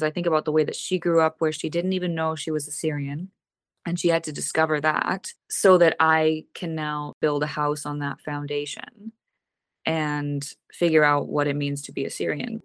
I think about the way that she grew up, where she didn't even know she was Assyrian, and she had to discover that so that I can now build a house on that foundation and figure out what it means to be Assyrian.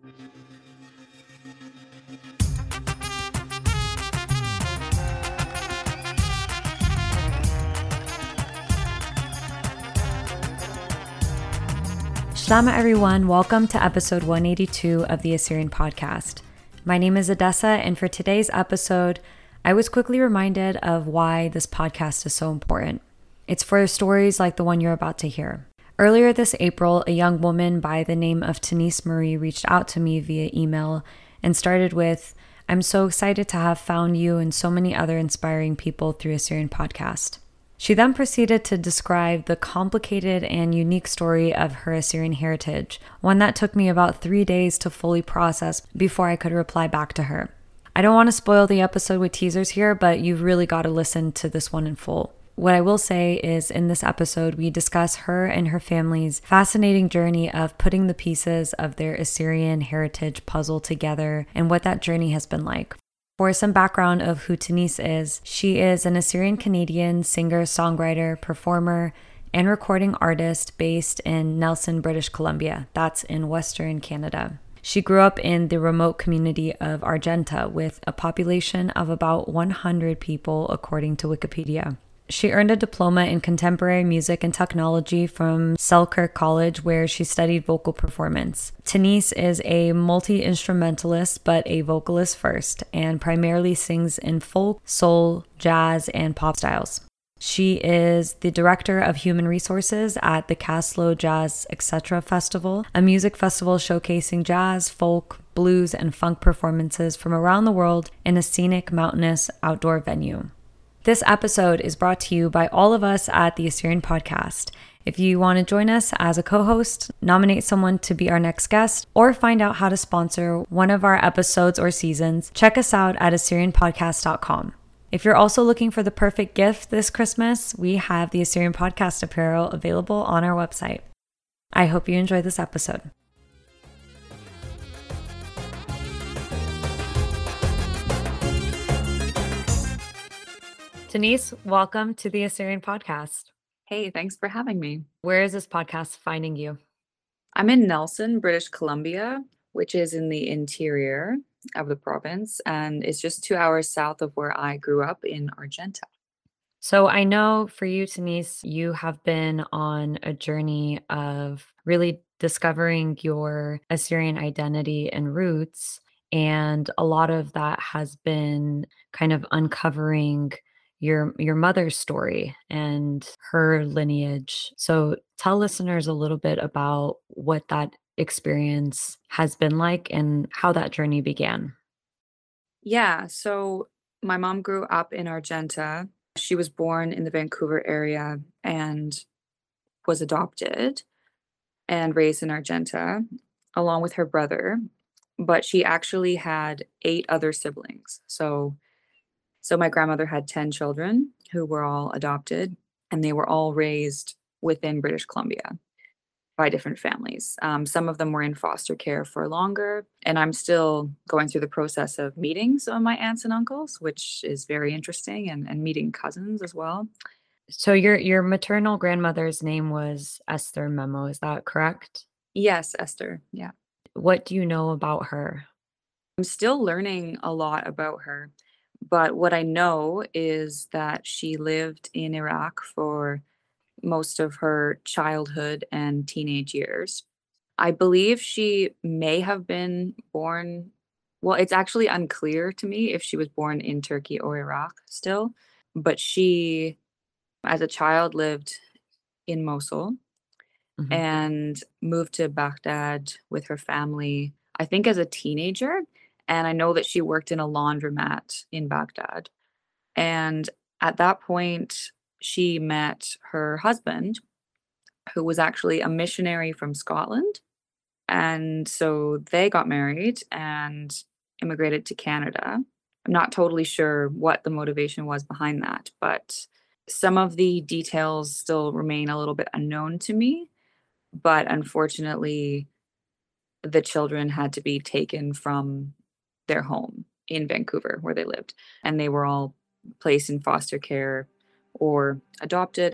Shalom everyone, welcome to episode 182 of the Assyrian Podcast. My name is Adessa, and for today's episode, I was quickly reminded of why this podcast is so important. It's for stories like the one you're about to hear. Earlier this April, a young woman by the name of Tenise Marie reached out to me via email and started with, "I'm so excited to have found you and so many other inspiring people through Assyrian Podcast." She then proceeded to describe the complicated and unique story of her Assyrian heritage, one that took me about 3 days to fully process before I could reply back to her. I don't want to spoil the episode with teasers here, but you've really got to listen to this one in full. What I will say is, in this episode, we discuss her and her family's fascinating journey of putting the pieces of their Assyrian heritage puzzle together and what that journey has been like. For some background of who Tenise is, she is an Assyrian-Canadian singer, songwriter, performer, and recording artist based in Nelson, British Columbia. That's in Western Canada. She grew up in the remote community of Argenta with a population of about 100 people, according to Wikipedia. She earned a diploma in contemporary music and technology from Selkirk College, where she studied vocal performance. Tenise is a multi-instrumentalist, but a vocalist first, and primarily sings in folk, soul, jazz, and pop styles. She is the director of human resources at the Caslo Jazz Etc. Festival, a music festival showcasing jazz, folk, blues, and funk performances from around the world in a scenic, mountainous, outdoor venue. This episode is brought to you by all of us at the Assyrian Podcast. If you want to join us as a co-host, nominate someone to be our next guest, or find out how to sponsor one of our episodes or seasons, check us out at AssyrianPodcast.com. If you're also looking for the perfect gift this Christmas, we have the Assyrian Podcast apparel available on our website. I hope you enjoy this episode. Tenise, welcome to the Assyrian Podcast. Hey, thanks for having me. Where is this podcast finding you? I'm in Nelson, British Columbia, which is in the interior of the province, and it's just 2 hours south of where I grew up in Argenta. So I know for you, Tenise, you have been on a journey of really discovering your Assyrian identity and roots, and a lot of that has been kind of uncovering your mother's story and her lineage. So tell listeners a little bit about what that experience has been like and how that journey began. Yeah, so my mom grew up in Argenta. She was born in the Vancouver area and was adopted and raised in Argenta along with her brother, but she actually had 8 other siblings. So my grandmother had 10 children who were all adopted, and they were all raised within British Columbia by different families. Some of them were in foster care for longer, and I'm still going through the process of meeting some of my aunts and uncles, which is very interesting, and meeting cousins as well. So your maternal grandmother's name was Esther Memo, is that correct? Yes, Esther, yeah. What do you know about her? I'm still learning a lot about her. But what I know is that she lived in Iraq for most of her childhood and teenage years. I believe she may have been born, well, it's actually unclear to me if she was born in Turkey or Iraq still, but she, as a child, lived in Mosul and moved to Baghdad with her family, I think as a teenager. And I know that she worked in a laundromat in Baghdad. And at that point, she met her husband, who was actually a missionary from Scotland. And so they got married and immigrated to Canada. I'm not totally sure what the motivation was behind that, but some of the details still remain a little bit unknown to me. But unfortunately, the children had to be taken from their home in Vancouver where they lived, and they were all placed in foster care or adopted.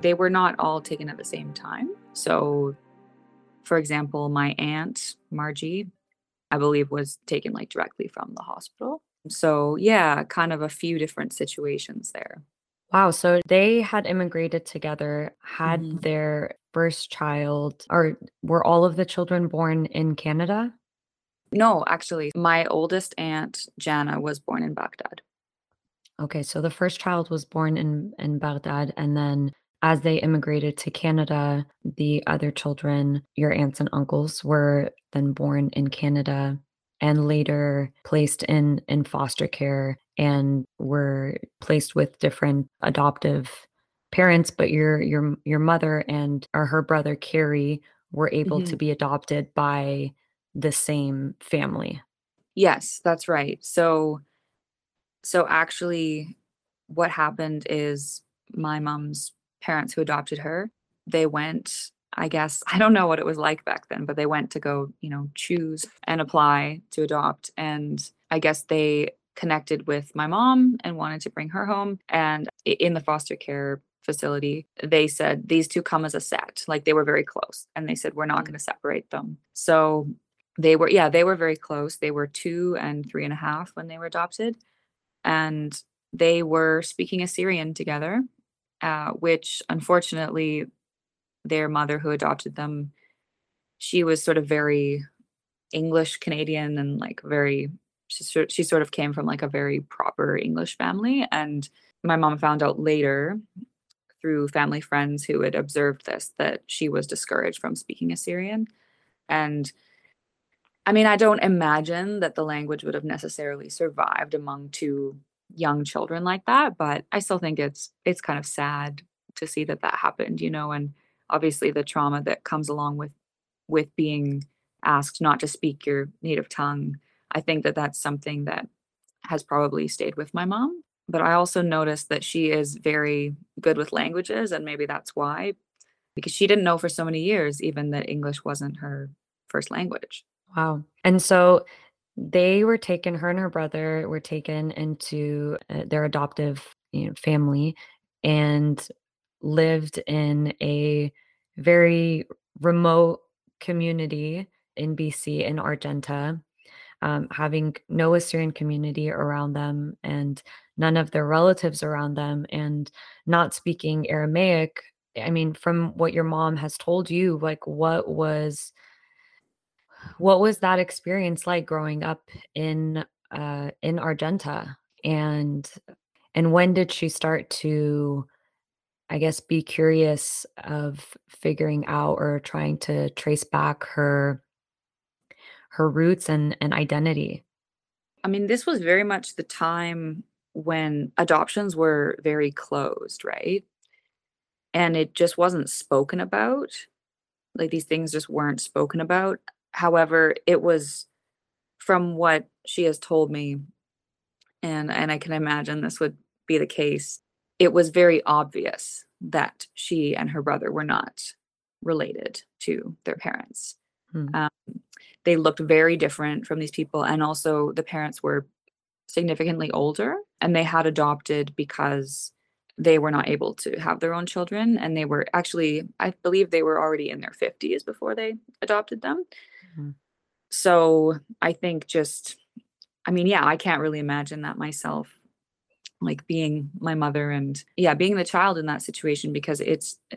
They were not all taken at the same time. So, for example, my aunt, Margie, I believe was taken like directly from the hospital. So yeah, kind of a few different situations there. Wow. So they had immigrated together, had their first child, or were all of the children born in Canada? No, actually, my oldest aunt, Jana, was born in Baghdad. Okay. So the first child was born in Baghdad, and then as they immigrated to Canada, the other children, your aunts and uncles, were then born in Canada and later placed in foster care and were placed with different adoptive parents. But your mother and or her brother, Carrie, were able to be adopted by the same family. Yes, that's right. So actually what happened is my mom's parents who adopted her, they went, I guess, I don't know what it was like back then, but they went to go, choose and apply to adopt. And I guess they connected with my mom and wanted to bring her home. And in the foster care facility, they said, these two come as a set, like they were very close. And they said, we're not going to separate them. So they were very close. They were 2 and 3.5 when they were adopted. And they were speaking Assyrian together. Which unfortunately their mother who adopted them, she was sort of very English Canadian and like very, she sort of came from like a very proper English family. And my mom found out later through family friends who had observed this, that she was discouraged from speaking Assyrian. And I mean, I don't imagine that the language would have necessarily survived among two young children like that, but I still think it's kind of sad to see that happened, and obviously the trauma that comes along with being asked not to speak your native tongue. I think that's something that has probably stayed with my mom, but I also noticed that she is very good with languages, and maybe that's why, because she didn't know for so many years even that English wasn't her first language. Wow. And so they were taken, her and her brother were taken into their adoptive family and lived in a very remote community in BC, in Argenta, having no Assyrian community around them and none of their relatives around them and not speaking Aramaic. I mean, from what your mom has told you, like what was that experience like growing up in Argenta? And when did she start to, I guess, be curious of figuring out or trying to trace back her roots and identity? I mean, this was very much the time when adoptions were very closed, right? And it just wasn't spoken about. Like, these things just weren't spoken about. However, it was, from what she has told me, and I can imagine this would be the case, it was very obvious that she and her brother were not related to their parents. They looked very different from these people. And also the parents were significantly older, and they had adopted because they were not able to have their own children. And they were actually, I believe they were already in their 50s before they adopted them. So I think I can't really imagine that myself, like being my mother and being the child in that situation, because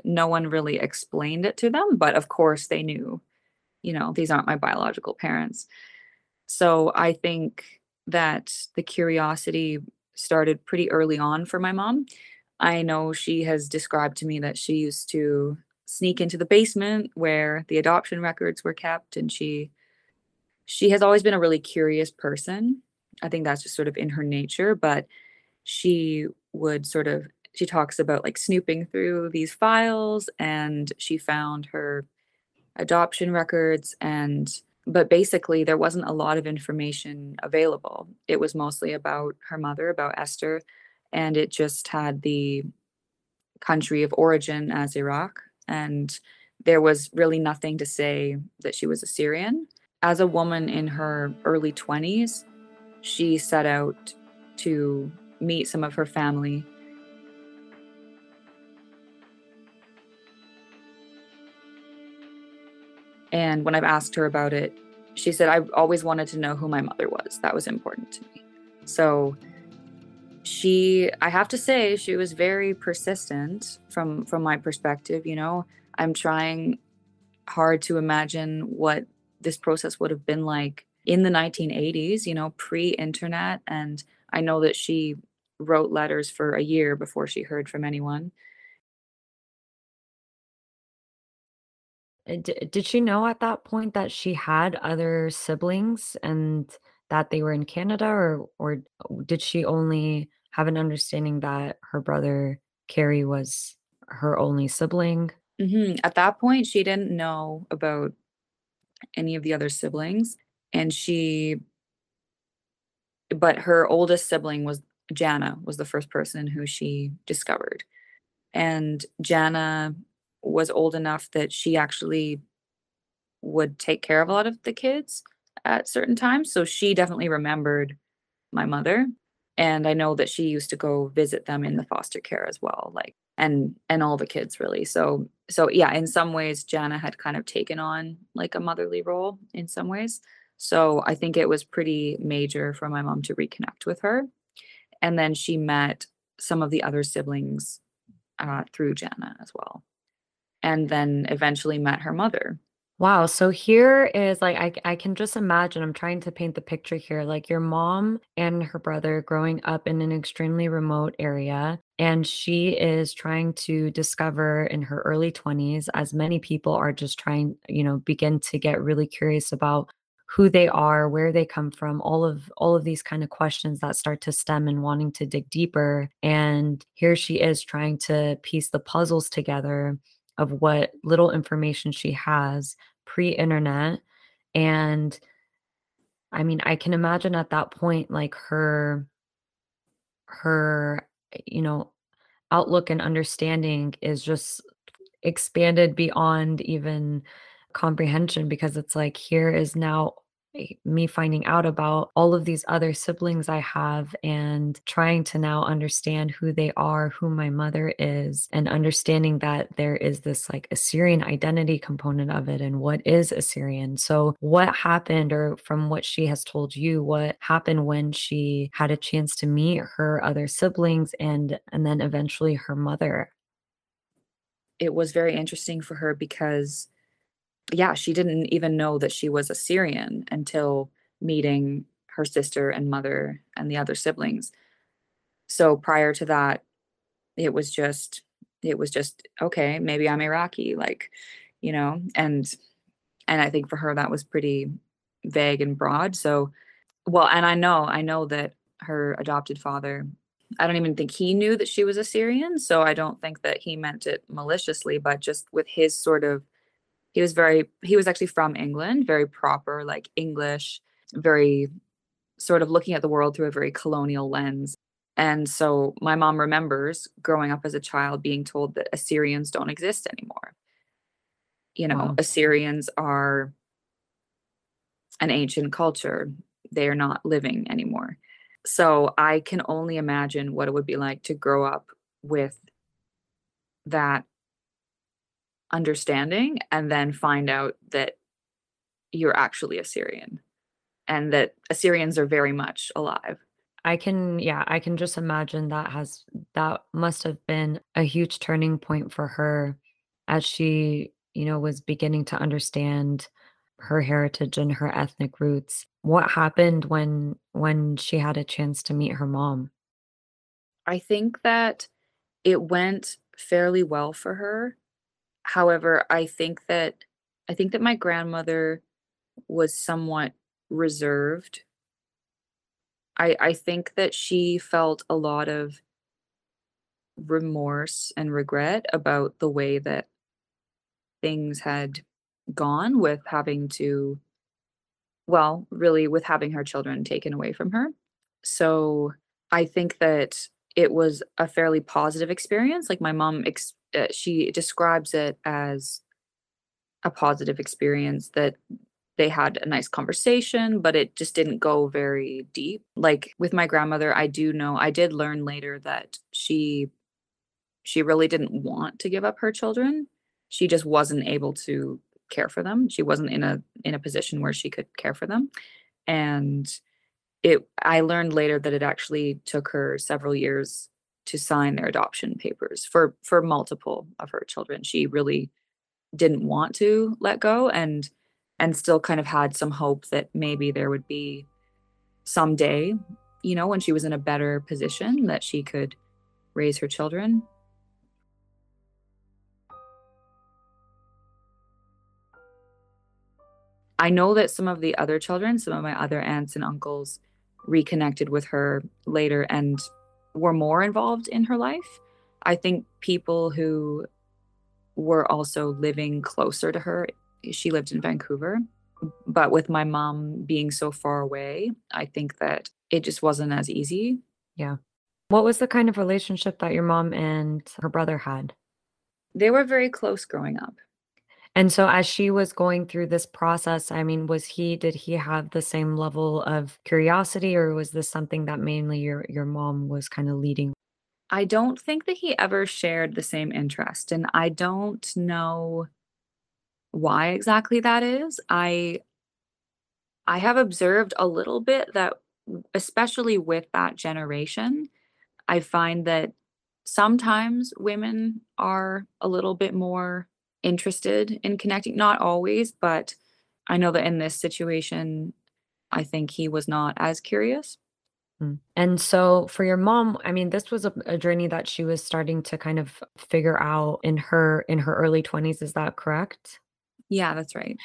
no one really explained it to them. But of course they knew, these aren't my biological parents. So I think that the curiosity started pretty early on for my mom. I know she has described to me that she used to sneak into the basement where the adoption records were kept. And she has always been a really curious person. I think that's just sort of in her nature, but she talks about like snooping through these files, and she found her adoption records, but basically there wasn't a lot of information available. It was mostly about her mother, about Esther, and it just had the country of origin as Iraq, and there was really nothing to say that she was Assyrian. As a woman in her early 20s, she set out to meet some of her family. And when I've asked her about it, she said, I always wanted to know who my mother was. That was important to me. So I have to say, she was very persistent from my perspective, you know. I'm trying hard to imagine what this process would have been like in the 1980s, you know, pre-internet. And I know that she wrote letters for a year before she heard from anyone. Did she know at that point that she had other siblings and that they were in Canada, or did she only have an understanding that her brother Carrie was her only sibling? Mm-hmm. At that point, she didn't know about any of the other siblings, but her oldest sibling was Jana, was the first person who she discovered. And Jana was old enough that she actually would take care of a lot of the kids at certain times. So she definitely remembered my mother. And I know that she used to go visit them in the foster care as well, like, and all the kids really. So yeah, in some ways, Jana had kind of taken on like a motherly role in some ways. So I think it was pretty major for my mom to reconnect with her. And then she met some of the other siblings through Jana as well. And then eventually met her mother. Wow. So here is like, I can just imagine, I'm trying to paint the picture here, like your mom and her brother growing up in an extremely remote area. And she is trying to discover in her early 20s, as many people are just trying, you know, begin to get really curious about who they are, where they come from, all of these kind of questions that start to stem and wanting to dig deeper. And here she is trying to piece the puzzles together of what little information she has pre-internet. And I mean, I can imagine at that point, like her, you know, outlook and understanding is just expanded beyond even comprehension, because it's like, here is now me finding out about all of these other siblings I have and trying to now understand who they are, who my mother is, and understanding that there is this like Assyrian identity component of it and what is Assyrian. So what happened, or from what she has told you, what happened when she had a chance to meet her other siblings and then eventually her mother? It was very interesting for her because yeah, she didn't even know that she was Assyrian until meeting her sister and mother and the other siblings. So prior to that, it was just, okay, maybe I'm Iraqi, like, you know, and I think for her that was pretty vague and broad. So, well, and I know that her adopted father, I don't even think he knew that she was Assyrian. So I don't think that he meant it maliciously, but just with his sort of, he was actually from England, very proper, like English, very sort of looking at the world through a very colonial lens. And so my mom remembers growing up as a child being told that Assyrians don't exist anymore. You know, wow. Assyrians are an ancient culture. They are not living anymore. So I can only imagine what it would be like to grow up with that understanding and then find out that you're actually Assyrian and that Assyrians are very much alive. I can just imagine that must have been a huge turning point for her as she, you know, was beginning to understand her heritage and her ethnic roots. What happened when she had a chance to meet her mom? I think that it went fairly well for her. However, I think that my grandmother was somewhat reserved. I think that she felt a lot of remorse and regret about the way that things had gone with having her children taken away from her. So I think that it was a fairly positive experience. Like my mom, she describes it as a positive experience, that they had a nice conversation, but it just didn't go very deep. Like with my grandmother, I did learn later that she really didn't want to give up her children. She just wasn't able to care for them. She wasn't in a position where she could care for them. And I learned later that it actually took her several years to sign their adoption papers for multiple of her children. She really didn't want to let go, and still kind of had some hope that maybe there would be someday, you know, when she was in a better position, that she could raise her children. I know that some of the other children, some of my other aunts and uncles, reconnected with her later and were more involved in her life. I think people who were also living closer to her, she lived in Vancouver, but with my mom being so far away, I think that it just wasn't as easy. Yeah. What was the kind of relationship that your mom and her brother had? They were very close growing up. And so as she was going through this process, I mean, did he have the same level of curiosity, or was this something that mainly your mom was kind of leading? I don't think that he ever shared the same interest, and I don't know why exactly that is. I have observed a little bit that, especially with that generation, I find that sometimes women are a little bit more interested in connecting, not always, but I know that in this situation, I think he was not as curious. And so for your mom, I mean, this was a journey that she was starting to kind of figure out in her early 20s. Is that correct? Yeah, that's right.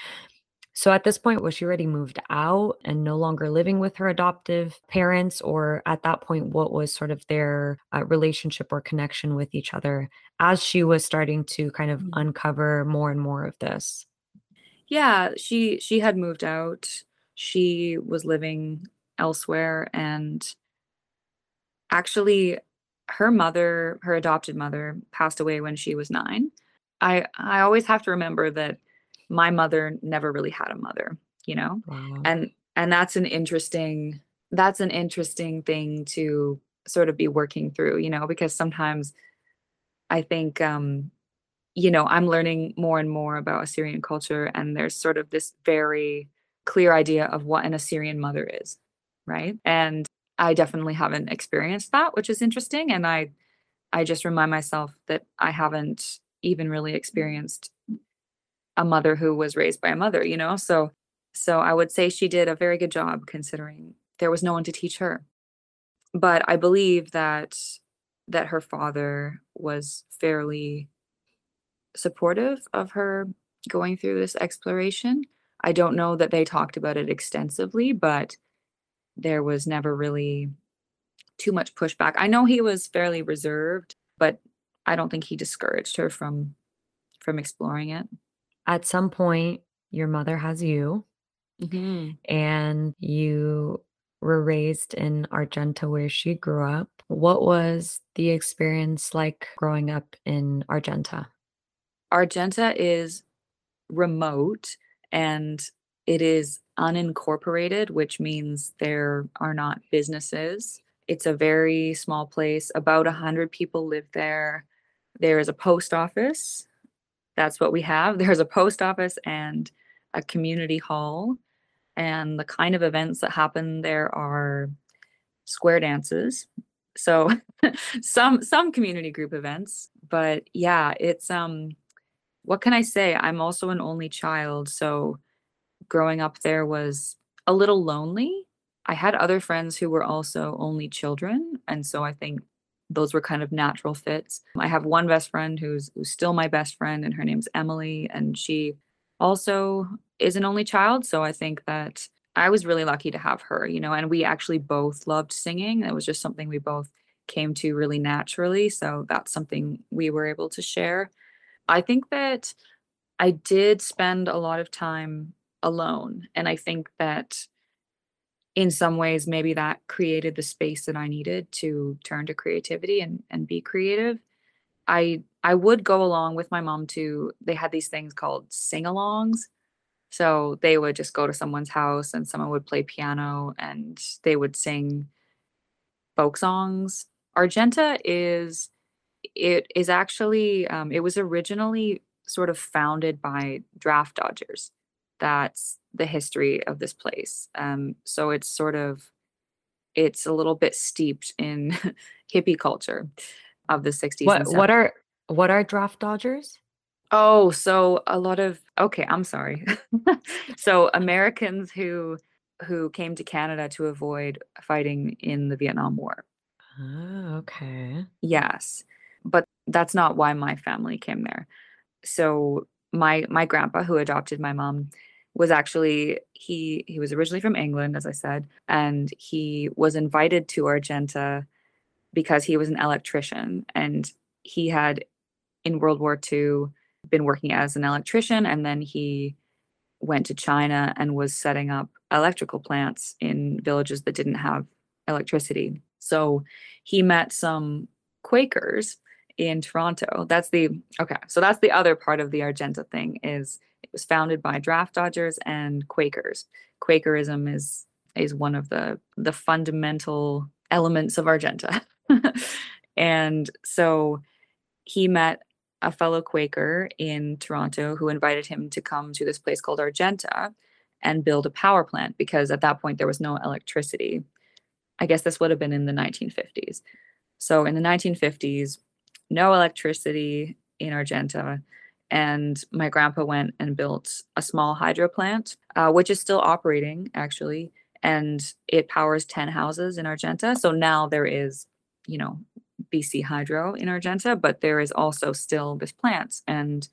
So at this point, was she already moved out and no longer living with her adoptive parents? Or at that point, what was sort of their relationship or connection with each other as she was starting to kind of uncover more and more of this? Yeah, she had moved out. She was living elsewhere. And actually, her adopted mother, passed away when she was 9. I always have to remember that my mother never really had a mother, you know? Wow. And that's an interesting thing to sort of be working through, you know, because sometimes I think, you know, I'm learning more and more about Assyrian culture, and there's sort of this very clear idea of what an Assyrian mother is, right? And I definitely haven't experienced that, which is interesting. And I just remind myself that I haven't even really experienced a mother who was raised by a mother, you know? So I would say she did a very good job, considering there was no one to teach her. But I believe that her father was fairly supportive of her going through this exploration. I don't know that they talked about it extensively, but there was never really too much pushback. I know he was fairly reserved, but I don't think he discouraged her from exploring it. At some point, your mother has you, mm-hmm. and you were raised in Argenta, where she grew up. What was the experience like growing up in Argenta? Argenta is remote, and it is unincorporated, which means there are not businesses. It's a very small place. About 100 people live there. There is a post office. That's what we have. There's a post office and a community hall. And the kind of events that happen there are square dances. So some community group events. But yeah, it's, what can I say? I'm also an only child. So growing up there was a little lonely. I had other friends who were also only children. And so I think those were kind of natural fits. I have one best friend who's still my best friend, and her name's Emily, and she also is an only child. So I think that I was really lucky to have her, you know, and we actually both loved singing. It was just something we both came to really naturally. So that's something we were able to share. I think that I did spend a lot of time alone. And I think that in some ways, maybe that created the space that I needed to turn to creativity and be creative. I would go along with my mom to, they had these things called sing-alongs. So they would just go to someone's house and someone would play piano and they would sing folk songs. Argenta is, it is actually, it was originally sort of founded by draft dodgers. That's the history of this place. So it's sort of, it's a little bit steeped in hippie culture of the 60s. What are draft dodgers? Oh, so a lot of, okay, I'm sorry. So Americans who came to Canada to avoid fighting in the Vietnam War. Oh, okay. Yes. But that's not why my family came there. So my grandpa, who adopted my mom, was actually, he was originally from England, as I said, and he was invited to Argenta because he was an electrician and he had, in World War II, been working as an electrician, and then he went to China and was setting up electrical plants in villages that didn't have electricity. So he met some Quakers in Toronto. So that's the other part of the Argenta thing, is it was founded by draft dodgers and Quakers. Quakerism is one of the fundamental elements of Argenta. And so he met a fellow Quaker in Toronto who invited him to come to this place called Argenta and build a power plant, because at that point there was no electricity. I guess this would have been in the 1950s. So in the 1950s, no electricity in Argenta. And my grandpa went and built a small hydro plant, which is still operating, actually. And it powers 10 houses in Argenta. So now there is, BC Hydro in Argenta, but there is also still this plant, and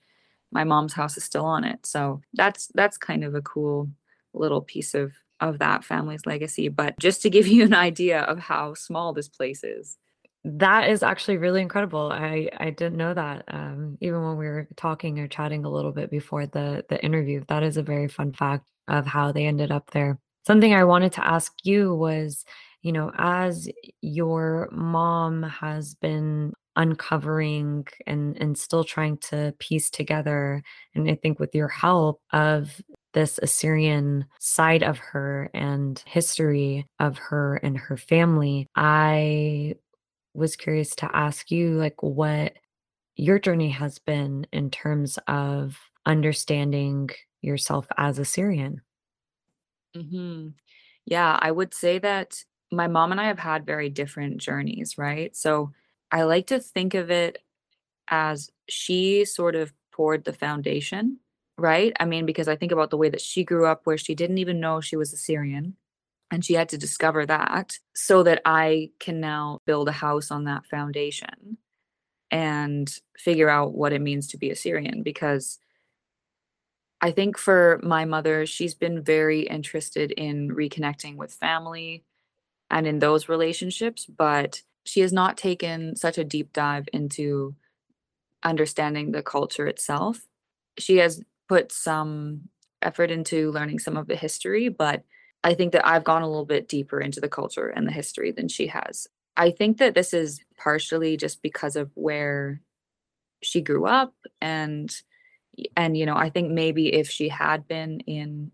my mom's house is still on it. So that's kind of a cool little piece of that family's legacy. But just to give you an idea of how small this place is. That is actually really incredible. I didn't know that. Even when we were talking or chatting a little bit before the interview, that is a very fun fact of how they ended up there. Something I wanted to ask you was, as your mom has been uncovering and still trying to piece together, and I think with your help, of this Assyrian side of her and history of her and her family, I was curious to ask you, what your journey has been in terms of understanding yourself as Assyrian. Mm-hmm. Yeah, I would say that my mom and I have had very different journeys, right? So I like to think of it as she sort of poured the foundation, right? I mean, because I think about the way that she grew up, where she didn't even know she was Assyrian, and she had to discover that, so that I can now build a house on that foundation and figure out what it means to be Assyrian. Because I think for my mother, she's been very interested in reconnecting with family and in those relationships, but she has not taken such a deep dive into understanding the culture itself. She has put some effort into learning some of the history, but I think that I've gone a little bit deeper into the culture and the history than she has. I think that this is partially just because of where she grew up, and I think maybe if she had been in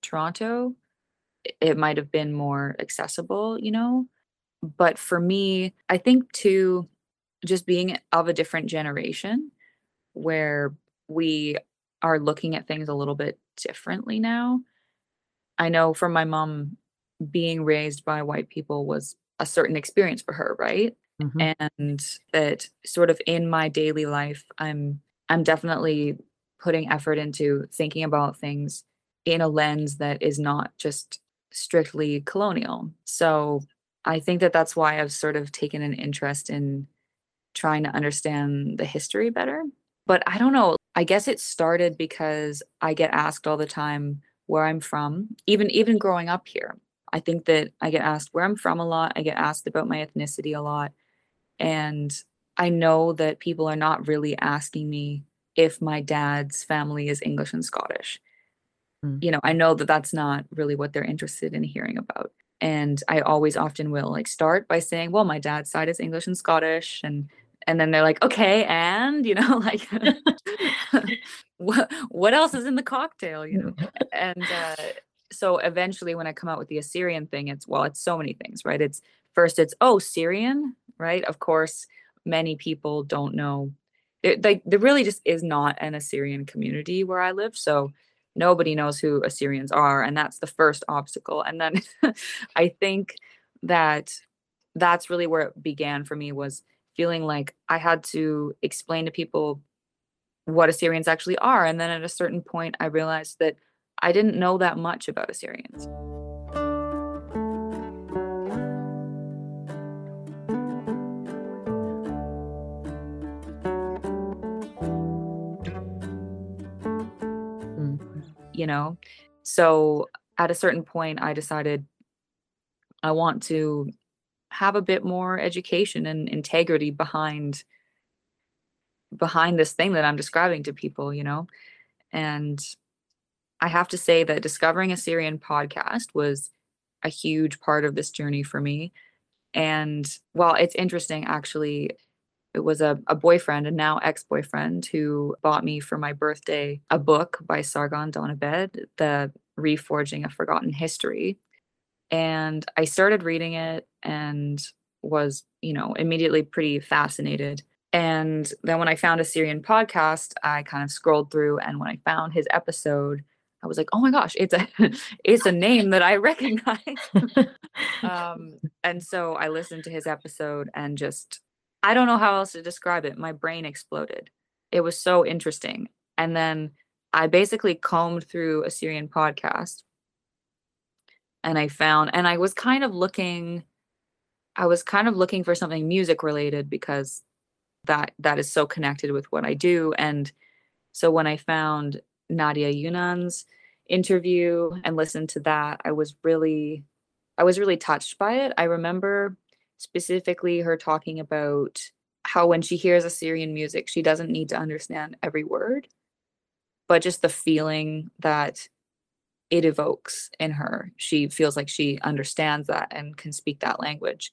Toronto, it might have been more accessible, But for me, I think too, just being of a different generation where we are looking at things a little bit differently now. I know for my mom, being raised by white people was a certain experience for her, right? Mm-hmm. And that sort of in my daily life, I'm definitely putting effort into thinking about things in a lens that is not just strictly colonial. So I think that that's why I've sort of taken an interest in trying to understand the history better. But I don't know, I guess it started because I get asked all the time where I'm from, even growing up here. I think that I get asked where I'm from a lot. I get asked about my ethnicity a lot. And I know that people are not really asking me if my dad's family is English and Scottish. You know, I know that that's not really what they're interested in hearing about. And I always often will like start by saying, well, my dad's side is English and Scottish. And then they're like, okay, and, you know, like, what else is in the cocktail, you know? And so eventually when I come out with the Assyrian thing, it's, well, it's so many things, right? It's first, it's, oh, Syrian, right? Of course, many people don't know. There really just is not an Assyrian community where I live. So nobody knows who Assyrians are. And that's the first obstacle. And then I think that that's really where it began for me, was feeling like I had to explain to people what Assyrians actually are. And then at a certain point, I realized that I didn't know that much about Assyrians. You know, so at a certain point, I decided I want to have a bit more education and integrity behind this thing that I'm describing to people, you know. And I have to say that discovering Assyrian podcast was a huge part of this journey for me. And well, it's interesting, actually, it was a boyfriend and now ex-boyfriend who bought me for my birthday a book by Sargon Donabed, The Reforging of Forgotten History. And I started reading it and was, you know, immediately pretty fascinated. And then when I found Assyrian podcast, I kind of scrolled through, and when I found his episode, I was like, oh my gosh, it's a name that I recognize. And so I listened to his episode and just, I don't know how else to describe it. My brain exploded. It was so interesting. And then I basically combed through Assyrian podcast, and I was kind of looking for something music related, because that is so connected with what I do. And so when I found Nadia Yunan's interview and listened to that, I was really touched by it. I remember specifically her talking about how when she hears Assyrian music, she doesn't need to understand every word, but just the feeling that it evokes in her. She feels like she understands that and can speak that language.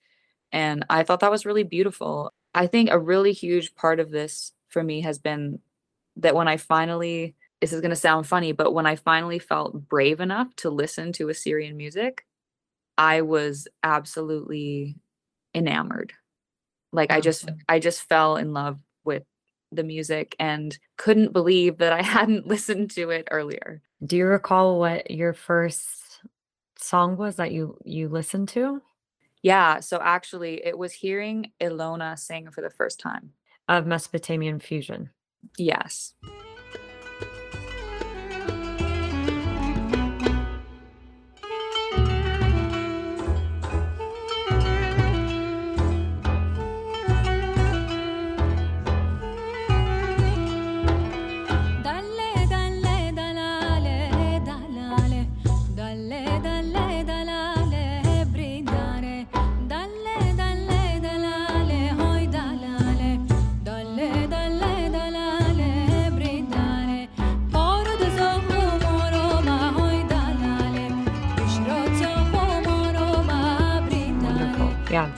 And I thought that was really beautiful. I think a really huge part of this for me has been that when I finally, this is going to sound funny, but when I finally felt brave enough to listen to Assyrian music, I was absolutely enamored. Like, I just fell in love with the music and couldn't believe that I hadn't listened to it earlier. Do you recall what your first song was that you listened to? Yeah. So actually it was hearing Ilona sing for the first time. Of Mesopotamian fusion. Yes.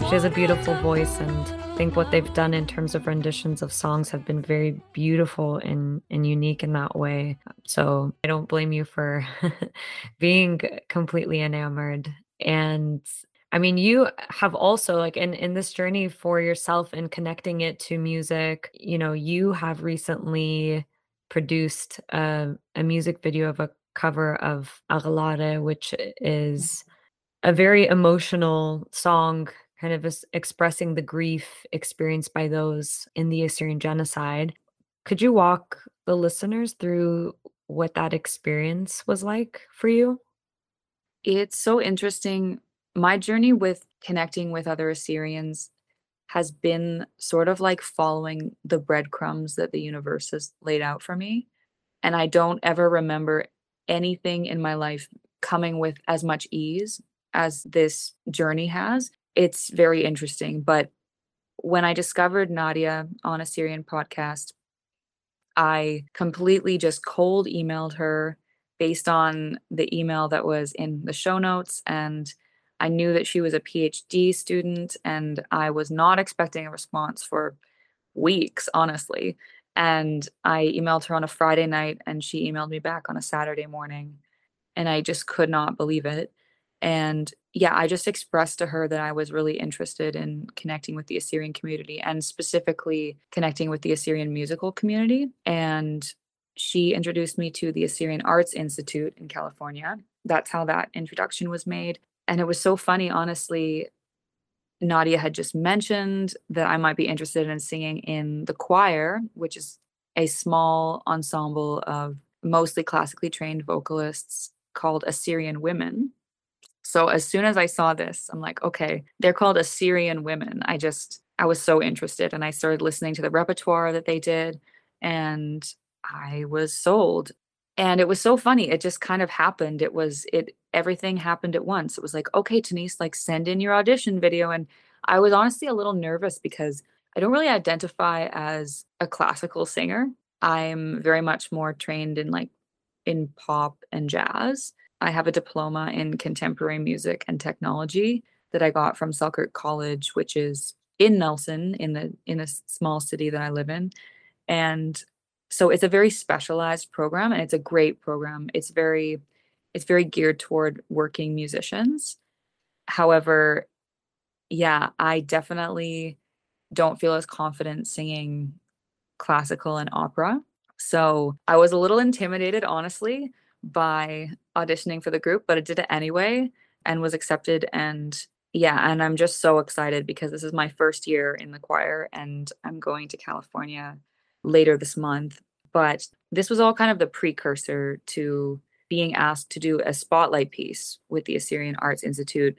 She has a beautiful voice, and I think what they've done in terms of renditions of songs have been very beautiful and unique in that way. So I don't blame you for being completely enamored. And I mean, you have also, like, in this journey for yourself and connecting it to music, you know, you have recently produced a music video of a cover of Akalare, which is a very emotional song, kind of expressing the grief experienced by those in the Assyrian genocide. Could you walk the listeners through what that experience was like for you? It's so interesting. My journey with connecting with other Assyrians has been sort of like following the breadcrumbs that the universe has laid out for me. And I don't ever remember anything in my life coming with as much ease as this journey has. It's very interesting. But when I discovered Nadia on Assyrian podcast, I completely just cold emailed her based on the email that was in the show notes, and I knew that she was a PhD student, and I was not expecting a response for weeks, honestly. And I emailed her on a Friday night, and she emailed me back on a Saturday morning, and I just could not believe it. And yeah, I just expressed to her that I was really interested in connecting with the Assyrian community, and specifically connecting with the Assyrian musical community. And she introduced me to the Assyrian Arts Institute in California. That's how that introduction was made. And it was so funny, honestly. Nadia had just mentioned that I might be interested in singing in the choir, which is a small ensemble of mostly classically trained vocalists called Assyrian Women. So as soon as I saw this, I'm like, okay, they're called Assyrian Women. I was so interested, and I started listening to the repertoire that they did, and I was sold. And it was so funny. It just kind of happened. Everything happened at once. It was like, okay, Tenise, like, send in your audition video. And I was honestly a little nervous because I don't really identify as a classical singer. I'm very much more trained in pop and jazz. I have a diploma in contemporary music and technology that I got from Selkirk College, which is in Nelson, in a small city that I live in. And so it's a very specialized program, and it's a great program. It's very geared toward working musicians. However, yeah, I definitely don't feel as confident singing classical and opera. So I was a little intimidated, honestly, by auditioning for the group, but I did it anyway and was accepted. And yeah, and I'm just so excited because this is my first year in the choir, and I'm going to California later this month. But this was all kind of the precursor to being asked to do a spotlight piece with the Assyrian Arts Institute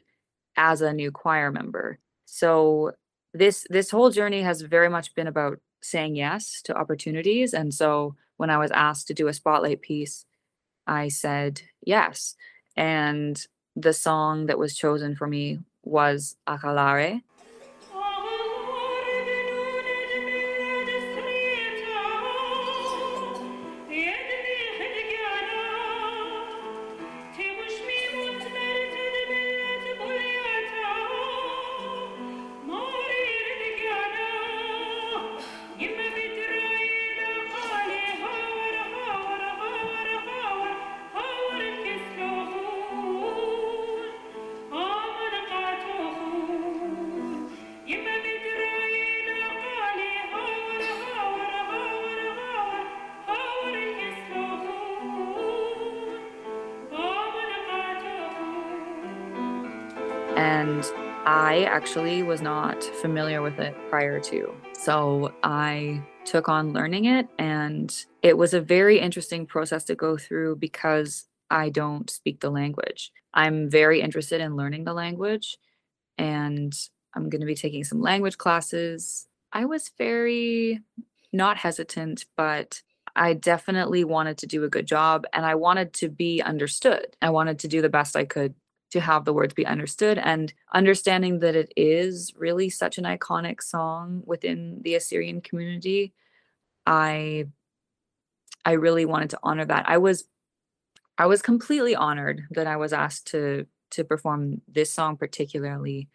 as a new choir member. So this whole journey has very much been about saying yes to opportunities. And so when I was asked to do a spotlight piece, I said yes. And the song that was chosen for me was Akalare. And I actually was not familiar with it prior to. So I took on learning it, and it was a very interesting process to go through because I don't speak the language. I'm very interested in learning the language, and I'm going to be taking some language classes. I was very not hesitant, but I definitely wanted to do a good job, and I wanted to be understood. I wanted to do the best I could to have the words be understood, and understanding that it is really such an iconic song within the Assyrian community, I really wanted to honor that. I was completely honored that I was asked to perform this song particularly.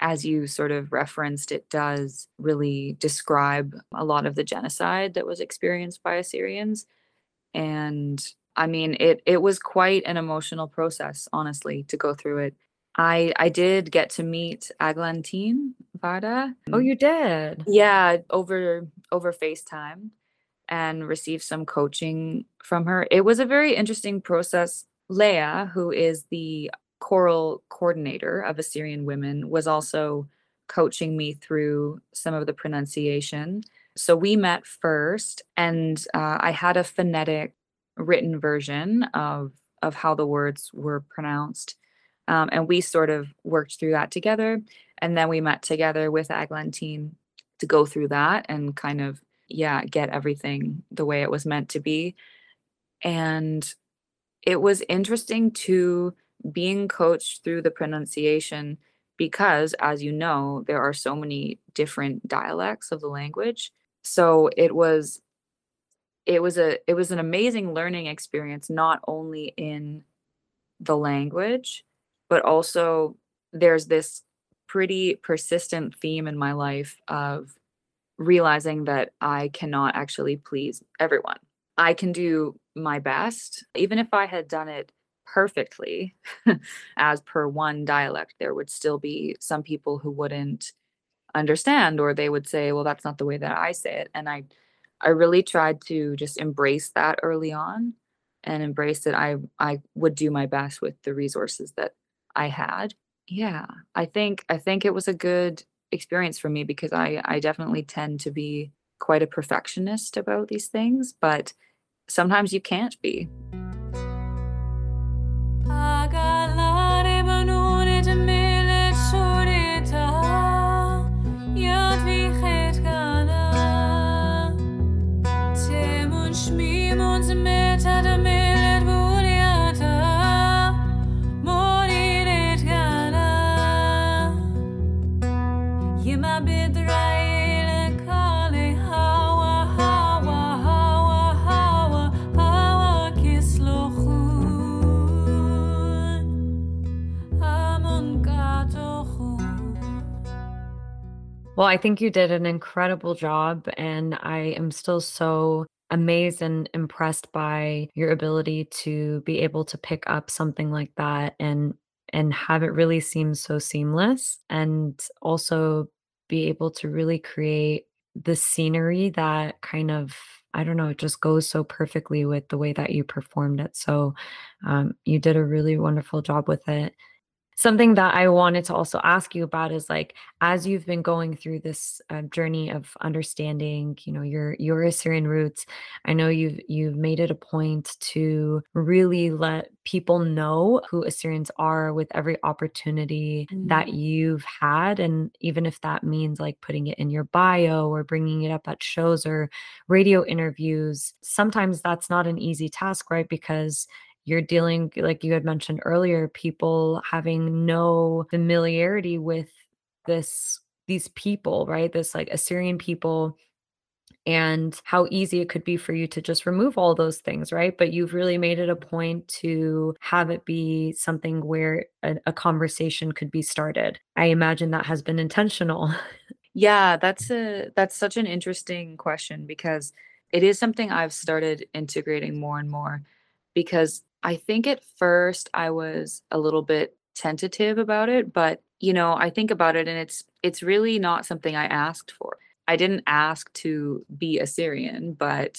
As you sort of referenced, it does really describe a lot of the genocide that was experienced by Assyrians. And I mean, it was quite an emotional process, honestly, to go through it. I did get to meet Aglantine Varda. Oh, you did? Yeah, over FaceTime, and received some coaching from her. It was a very interesting process. Leah, who is the choral coordinator of Assyrian Women, was also coaching me through some of the pronunciation. So we met first, and I had a phonetic written version of how the words were pronounced. And we sort of worked through that together. And then we met together with Aglantine to go through that and kind of, yeah, get everything the way it was meant to be. And it was interesting to being coached through the pronunciation because, as you know, there are so many different dialects of the language. So it was it was an amazing learning experience, not only in the language, but also there's this pretty persistent theme in my life of realizing that I cannot actually please everyone. I can do my best. Even if I had done it perfectly, as per one dialect, there would still be some people who wouldn't understand, or they would say, well, that's not the way that I say it. And I really tried to just embrace that early on and embrace that I would do my best with the resources that I had. Yeah, I think it was a good experience for me, because I definitely tend to be quite a perfectionist about these things, but sometimes you can't be. Well, I think you did an incredible job, and I am still so amazed and impressed by your ability to be able to pick up something like that and have it really seem so seamless, and also be able to really create the scenery that kind of, I don't know, it just goes so perfectly with the way that you performed it. So you did a really wonderful job with it. Something that I wanted to also ask you about is, like, as you've been going through this journey of understanding, you know, your Assyrian roots, I know you've made it a point to really let people know who Assyrians are with every opportunity that you've had. And even if that means, like, putting it in your bio or bringing it up at shows or radio interviews, sometimes that's not an easy task, right? Because you're dealing, like you had mentioned earlier, people having no familiarity with these people, right? This, like, Assyrian people, and how easy it could be for you to just remove all those things, right? But you've really made it a point to have it be something where a conversation could be started. I imagine that has been intentional. Yeah, that's such an interesting question, because it is something I've started integrating more and more, because I think at first I was a little bit tentative about it, but, you know, I think about it and it's really not something I asked for. I didn't ask to be Assyrian, but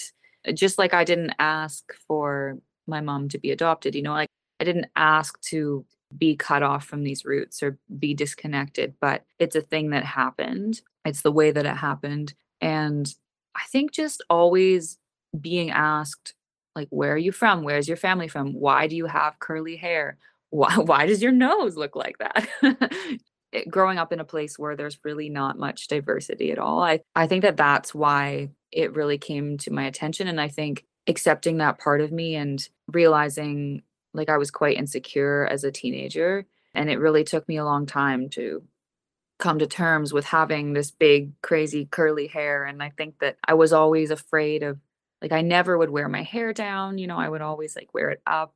just like I didn't ask for my mom to be adopted, you know, like I didn't ask to be cut off from these roots or be disconnected, but it's a thing that happened. It's the way that it happened. And I think just always being asked, like, where are you from? Where's your family from? Why do you have curly hair? Why does your nose look like that? Growing up in a place where there's really not much diversity at all, I think that that's why it really came to my attention. And I think accepting that part of me and realizing, like, I was quite insecure as a teenager, and it really took me a long time to come to terms with having this big, crazy curly hair. And I think that I was always afraid of, like, I never would wear my hair down, you know, I would always, like, wear it up.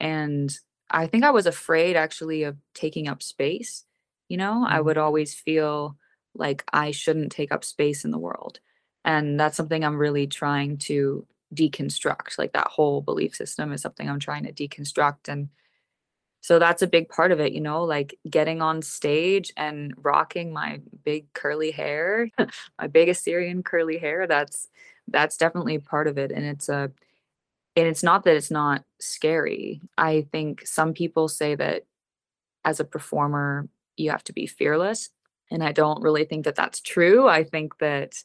And I think I was afraid, actually, of taking up space. You know, I would always feel like I shouldn't take up space in the world. And that's something I'm really trying to deconstruct. Like, that whole belief system is something I'm trying to deconstruct. And so that's a big part of it, you know, like getting on stage and rocking my big curly hair, my big Assyrian curly hair. That's definitely part of it. And it's not that it's not scary. I think some people say that as a performer, you have to be fearless. And I don't really think that that's true. I think that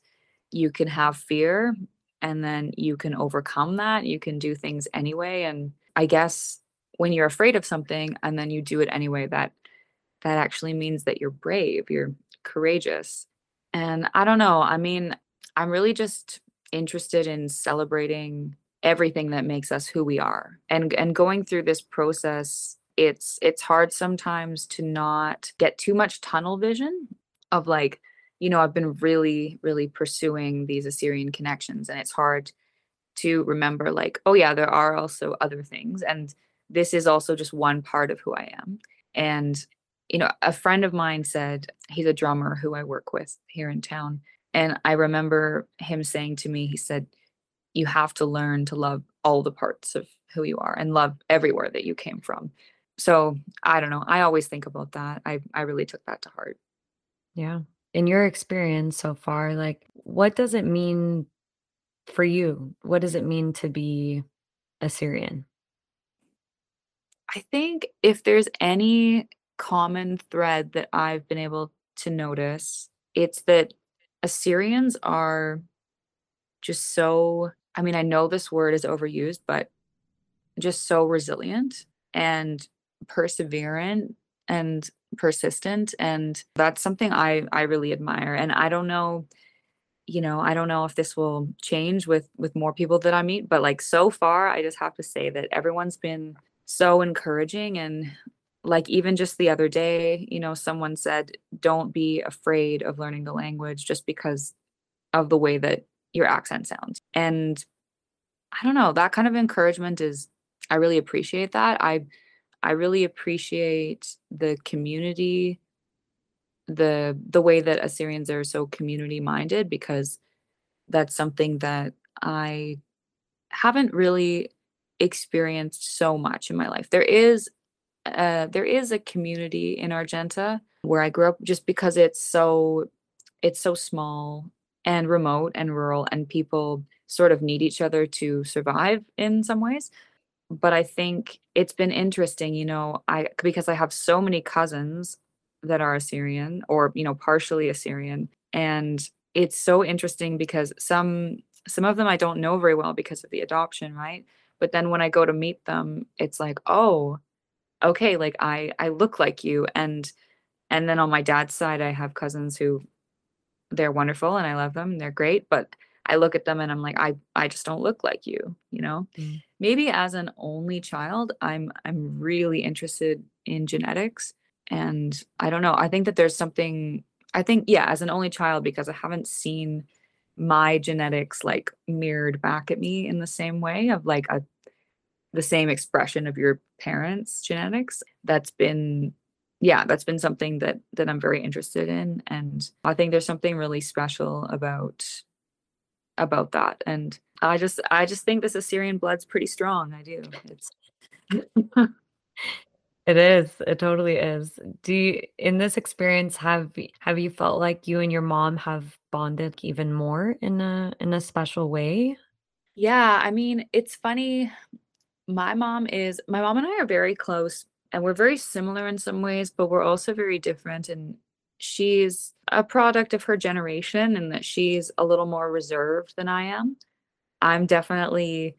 you can have fear and then you can overcome that. You can do things anyway. And I guess when you're afraid of something and then you do it anyway, that actually means that you're brave, you're courageous. And I don't know. I mean, I'm really just interested in celebrating everything that makes us who we are. And going through this process, it's hard sometimes to not get too much tunnel vision of, like, you know, I've been really, really pursuing these Assyrian connections, and it's hard to remember, like, oh yeah, there are also other things. And this is also just one part of who I am. And, you know, a friend of mine said, he's a drummer who I work with here in town. And I remember him saying to me, he said, you have to learn to love all the parts of who you are and love everywhere that you came from. So I don't know. I always think about that. I really took that to heart. Yeah. In your experience so far, like, what does it mean for you? What does it mean to be Assyrian? I think if there's any common thread that I've been able to notice, it's that Assyrians are just so, I mean, I know this word is overused, but just so resilient and perseverant and persistent. And that's something I really admire. And I don't know, you know, I don't know if this will change with more people that I meet, but like so far, I just have to say that everyone's been so encouraging. And like, even just the other day, you know, someone said, don't be afraid of learning the language just because of the way that your accent sounds. And I don't know, that kind of encouragement is, I really appreciate that. I really appreciate the community, the way that Assyrians are so community minded, because that's something that I haven't really experienced so much in my life. There is a community in Argenta where I grew up, just because it's so small and remote and rural, and people sort of need each other to survive in some ways. But I think it's been interesting, you know, because I have so many cousins that are Assyrian or, you know, partially Assyrian. And it's so interesting because some of them I don't know very well because of the adoption, right? But then when I go to meet them, it's like, oh, okay, like I look like you. And then on my dad's side, I have cousins who, they're wonderful and I love them. They're great. But I look at them and I'm like, I just don't look like you, you know? Mm. Maybe as an only child, I'm really interested in genetics. And I don't know, I think that there's something, yeah, as an only child, because I haven't seen my genetics like mirrored back at me in the same way of like the same expression of your parents' genetics. That's been something that I'm very interested in. And I think there's something really special about that. And I just think this Assyrian blood's pretty strong. I do. It is. It totally is. Do you, in this experience, have you felt like you and your mom have bonded even more in a special way? Yeah. I mean, it's funny. My mom and I are very close, and we're very similar in some ways, but we're also very different. And she's a product of her generation, and that she's a little more reserved than I am. I'm definitely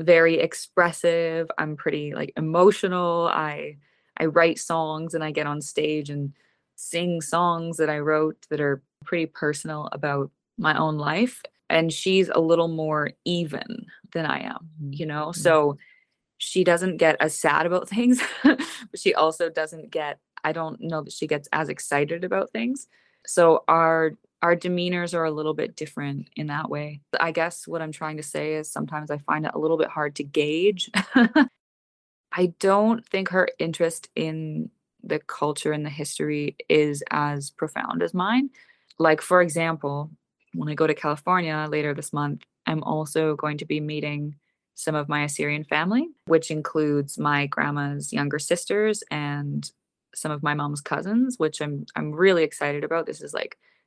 very expressive. I'm pretty like emotional. I write songs and I get on stage and sing songs that I wrote that are pretty personal about my own life. And she's a little more even than I am, you know? Mm-hmm. So she doesn't get as sad about things, but she also doesn't get, I don't know that she gets as excited about things. So our demeanors are a little bit different in that way. I guess what I'm trying to say is sometimes I find it a little bit hard to gauge. I don't think her interest in the culture and the history is as profound as mine. Like, for example, when I go to California later this month, I'm also going to be meeting some of my Assyrian family, which includes my grandma's younger sisters and some of my mom's cousins, which I'm really excited about. This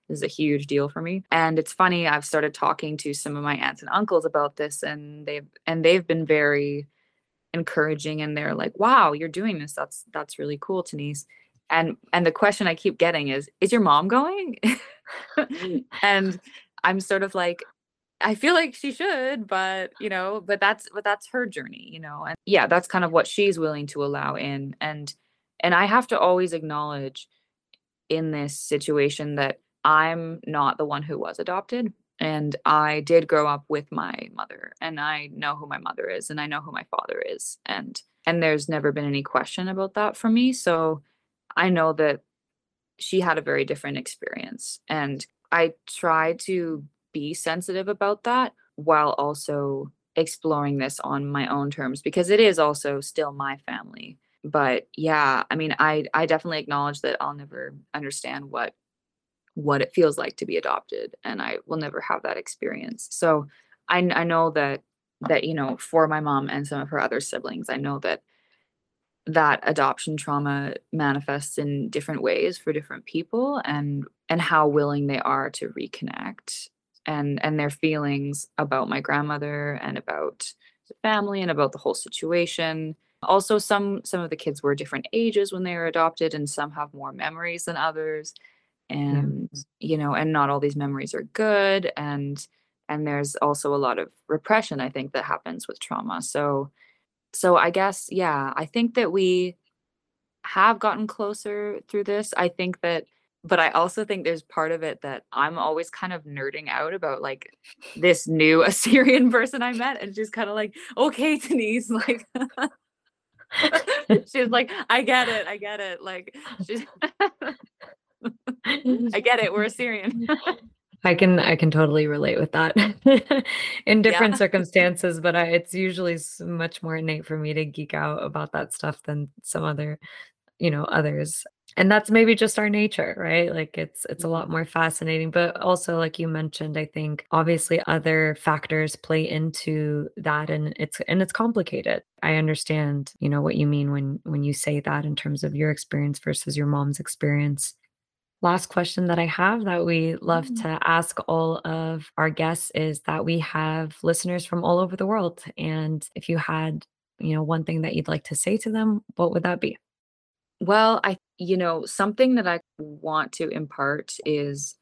is a huge deal for me. And it's funny, I've started talking to some of my aunts and uncles about this, and they've been very encouraging, and they're like, wow, you're doing this. That's really cool, Tenise. And the question I keep getting is your mom going? And I'm sort of like, I feel like she should, but, you know, but that's her journey, you know? And yeah, that's kind of what she's willing to allow in. And I have to always acknowledge in this situation that I'm not the one who was adopted. And I did grow up with my mother, and I know who my mother is, and I know who my father is. And there's never been any question about that for me. So I know that she had a very different experience, and I try to be sensitive about that while also exploring this on my own terms, because it is also still my family. But yeah, I mean, I definitely acknowledge that I'll never understand what it feels like to be adopted, and I will never have that experience. So I know that, you know, for my mom and some of her other siblings, I know that adoption trauma manifests in different ways for different people, and how willing they are to reconnect, and their feelings about my grandmother and about the family and about the whole situation. Also, some of the kids were different ages when they were adopted, and some have more memories than others. And, you know, and not all these memories are good. And there's also a lot of repression, I think, that happens with trauma. So I guess, yeah, I think that we have gotten closer through this. I think that, but I also think there's part of it that I'm always kind of nerding out about, like, this new Assyrian person I met, and just kind of like, okay, Tenise, like, she's like, I get it. Like, she's I get it. We're Assyrian. I can totally relate with that in different circumstances, but it's usually much more innate for me to geek out about that stuff than some other, you know, others. And that's maybe just our nature, right? Like it's a lot more fascinating, but also, like you mentioned, I think obviously other factors play into that, and it's complicated. I understand, you know, what you mean when you say that in terms of your experience versus your mom's experience. Last question that I have that we love to ask all of our guests is that we have listeners from all over the world. And if you had, you know, one thing that you'd like to say to them, what would that be? Well, something that I want to impart is,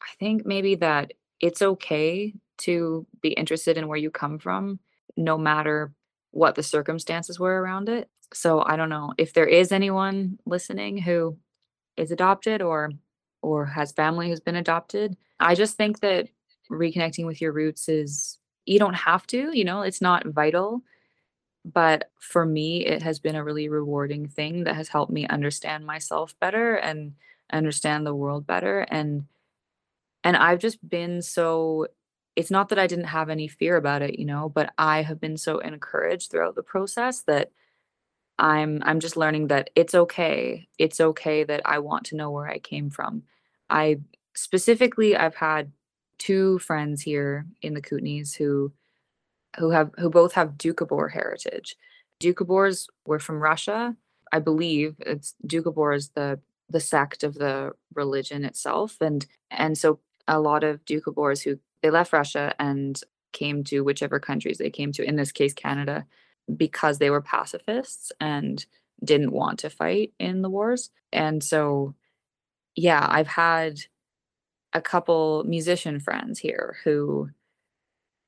I think maybe that it's okay to be interested in where you come from, no matter what the circumstances were around it. So I don't know if there is anyone listening who is adopted or has family who's been adopted. I just think that reconnecting with your roots is, you don't have to, you know, it's not vital. But for me, it has been a really rewarding thing that has helped me understand myself better and understand the world better. And I've just been so, it's not that I didn't have any fear about it, you know, but I have been so encouraged throughout the process that I'm just learning that it's okay. It's okay that I want to know where I came from. I've had two friends here in the Kootenays who both have Dukhobor heritage. Dukhobors were from Russia. I believe it's Dukhobor is the sect of the religion itself. And so a lot of Dukhobors who they left Russia and came to whichever countries they came to, in this case, Canada, because they were pacifists and didn't want to fight in the wars. And so, yeah, I've had a couple musician friends here who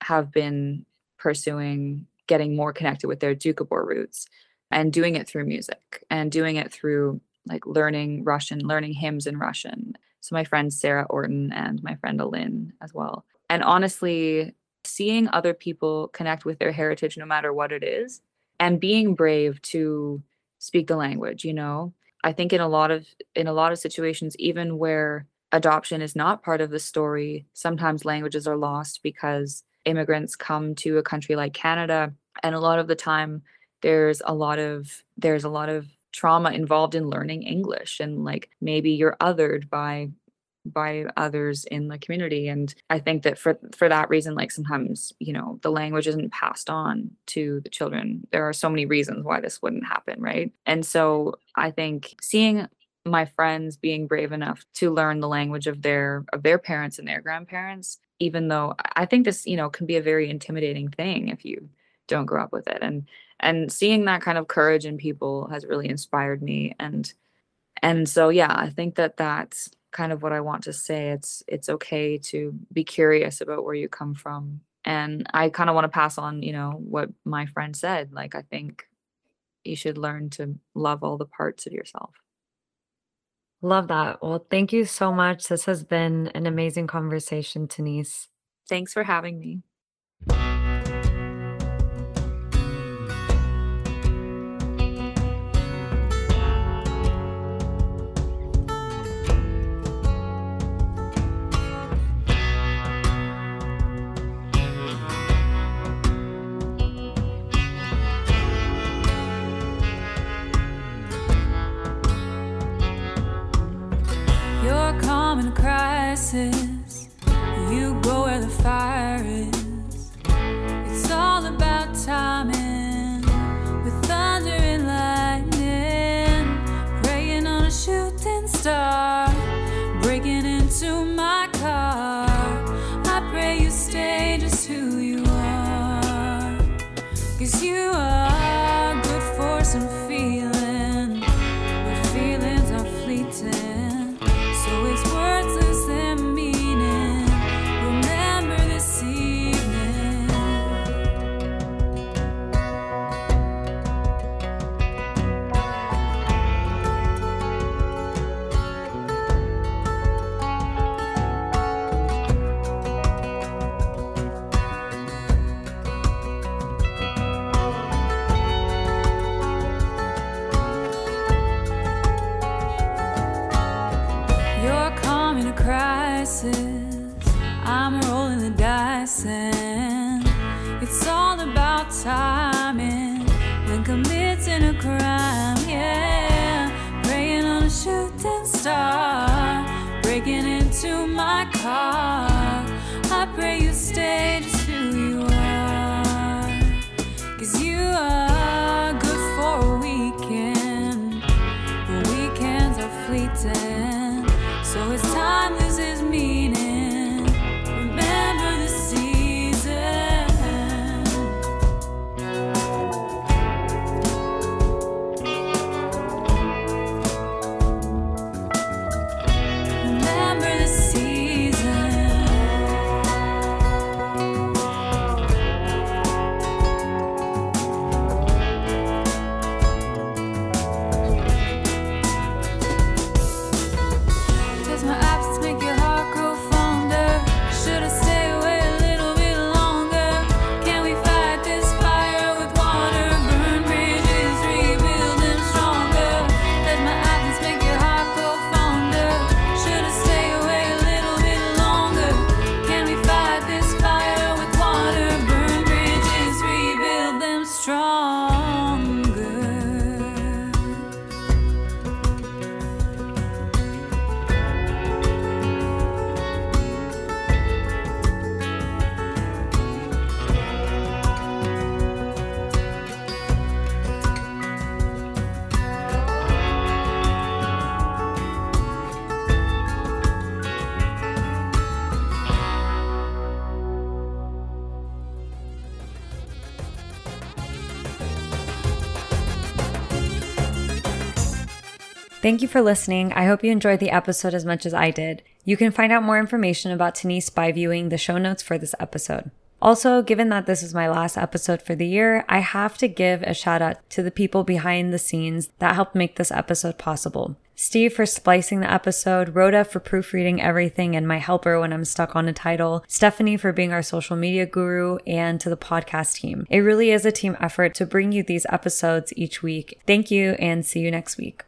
have been pursuing getting more connected with their Dukhobor roots, and doing it through music, and doing it through, like, learning Russian, learning hymns in Russian. So my friend Sarah Orton and my friend Alin as well. And honestly, seeing other people connect with their heritage, no matter what it is, and being brave to speak the language, you know, I think in a lot of situations, even where adoption is not part of the story, sometimes languages are lost because immigrants come to a country like Canada, and a lot of the time there's a lot of trauma involved in learning English, and, like, maybe you're othered by others in the community. And I think that for that reason, like, sometimes, you know, the language isn't passed on to the children. There are so many reasons why this wouldn't happen, right? And so I think seeing my friends being brave enough to learn the language of their parents and their grandparents, even though I think this, you know, can be a very intimidating thing if you don't grow up with it. And seeing that kind of courage in people has really inspired me. And so, yeah, I think that that's kind of what I want to say. It's okay to be curious about where you come from. And I kind of want to pass on, you know, what my friend said. Like, I think you should learn to love all the parts of yourself. Love that. Well, thank you so much. This has been an amazing conversation, Tenise. Thanks for having me. glasses. You go where the fire is. It's all about timing with thunder and lightning. Praying on a shooting star. Breaking into my car. I pray you stay just who you are. 'Cause you are good for some feeling, but feelings are fleeting. So it's worthless and meaning. Remember this evening. You're calm in a crisis. I'm rolling the dice and it's all about timing. When committing a crime, yeah. Praying on a shooting star. Breaking into my car. I pray you stay just who you are. 'Cause you are good for a weekend, but weekends are fleeting. So it's time loses meaning. Remember the season. Remember the season. Does my absence make your heart grow fonder? Should I stay away a little bit longer? Can we fight this fire with water? Burn bridges, rebuild them stronger. Does my absence make your heart grow fonder? Should I stay away a little bit longer? Can we fight this fire with water? Burn bridges, rebuild them stronger. Thank you for listening. I hope you enjoyed the episode as much as I did. You can find out more information about Tenise by viewing the show notes for this episode. Also, given that this is my last episode for the year, I have to give a shout out to the people behind the scenes that helped make this episode possible. Steve for splicing the episode, Rhoda for proofreading everything and my helper when I'm stuck on a title, Stephanie for being our social media guru, and to the podcast team. It really is a team effort to bring you these episodes each week. Thank you and see you next week.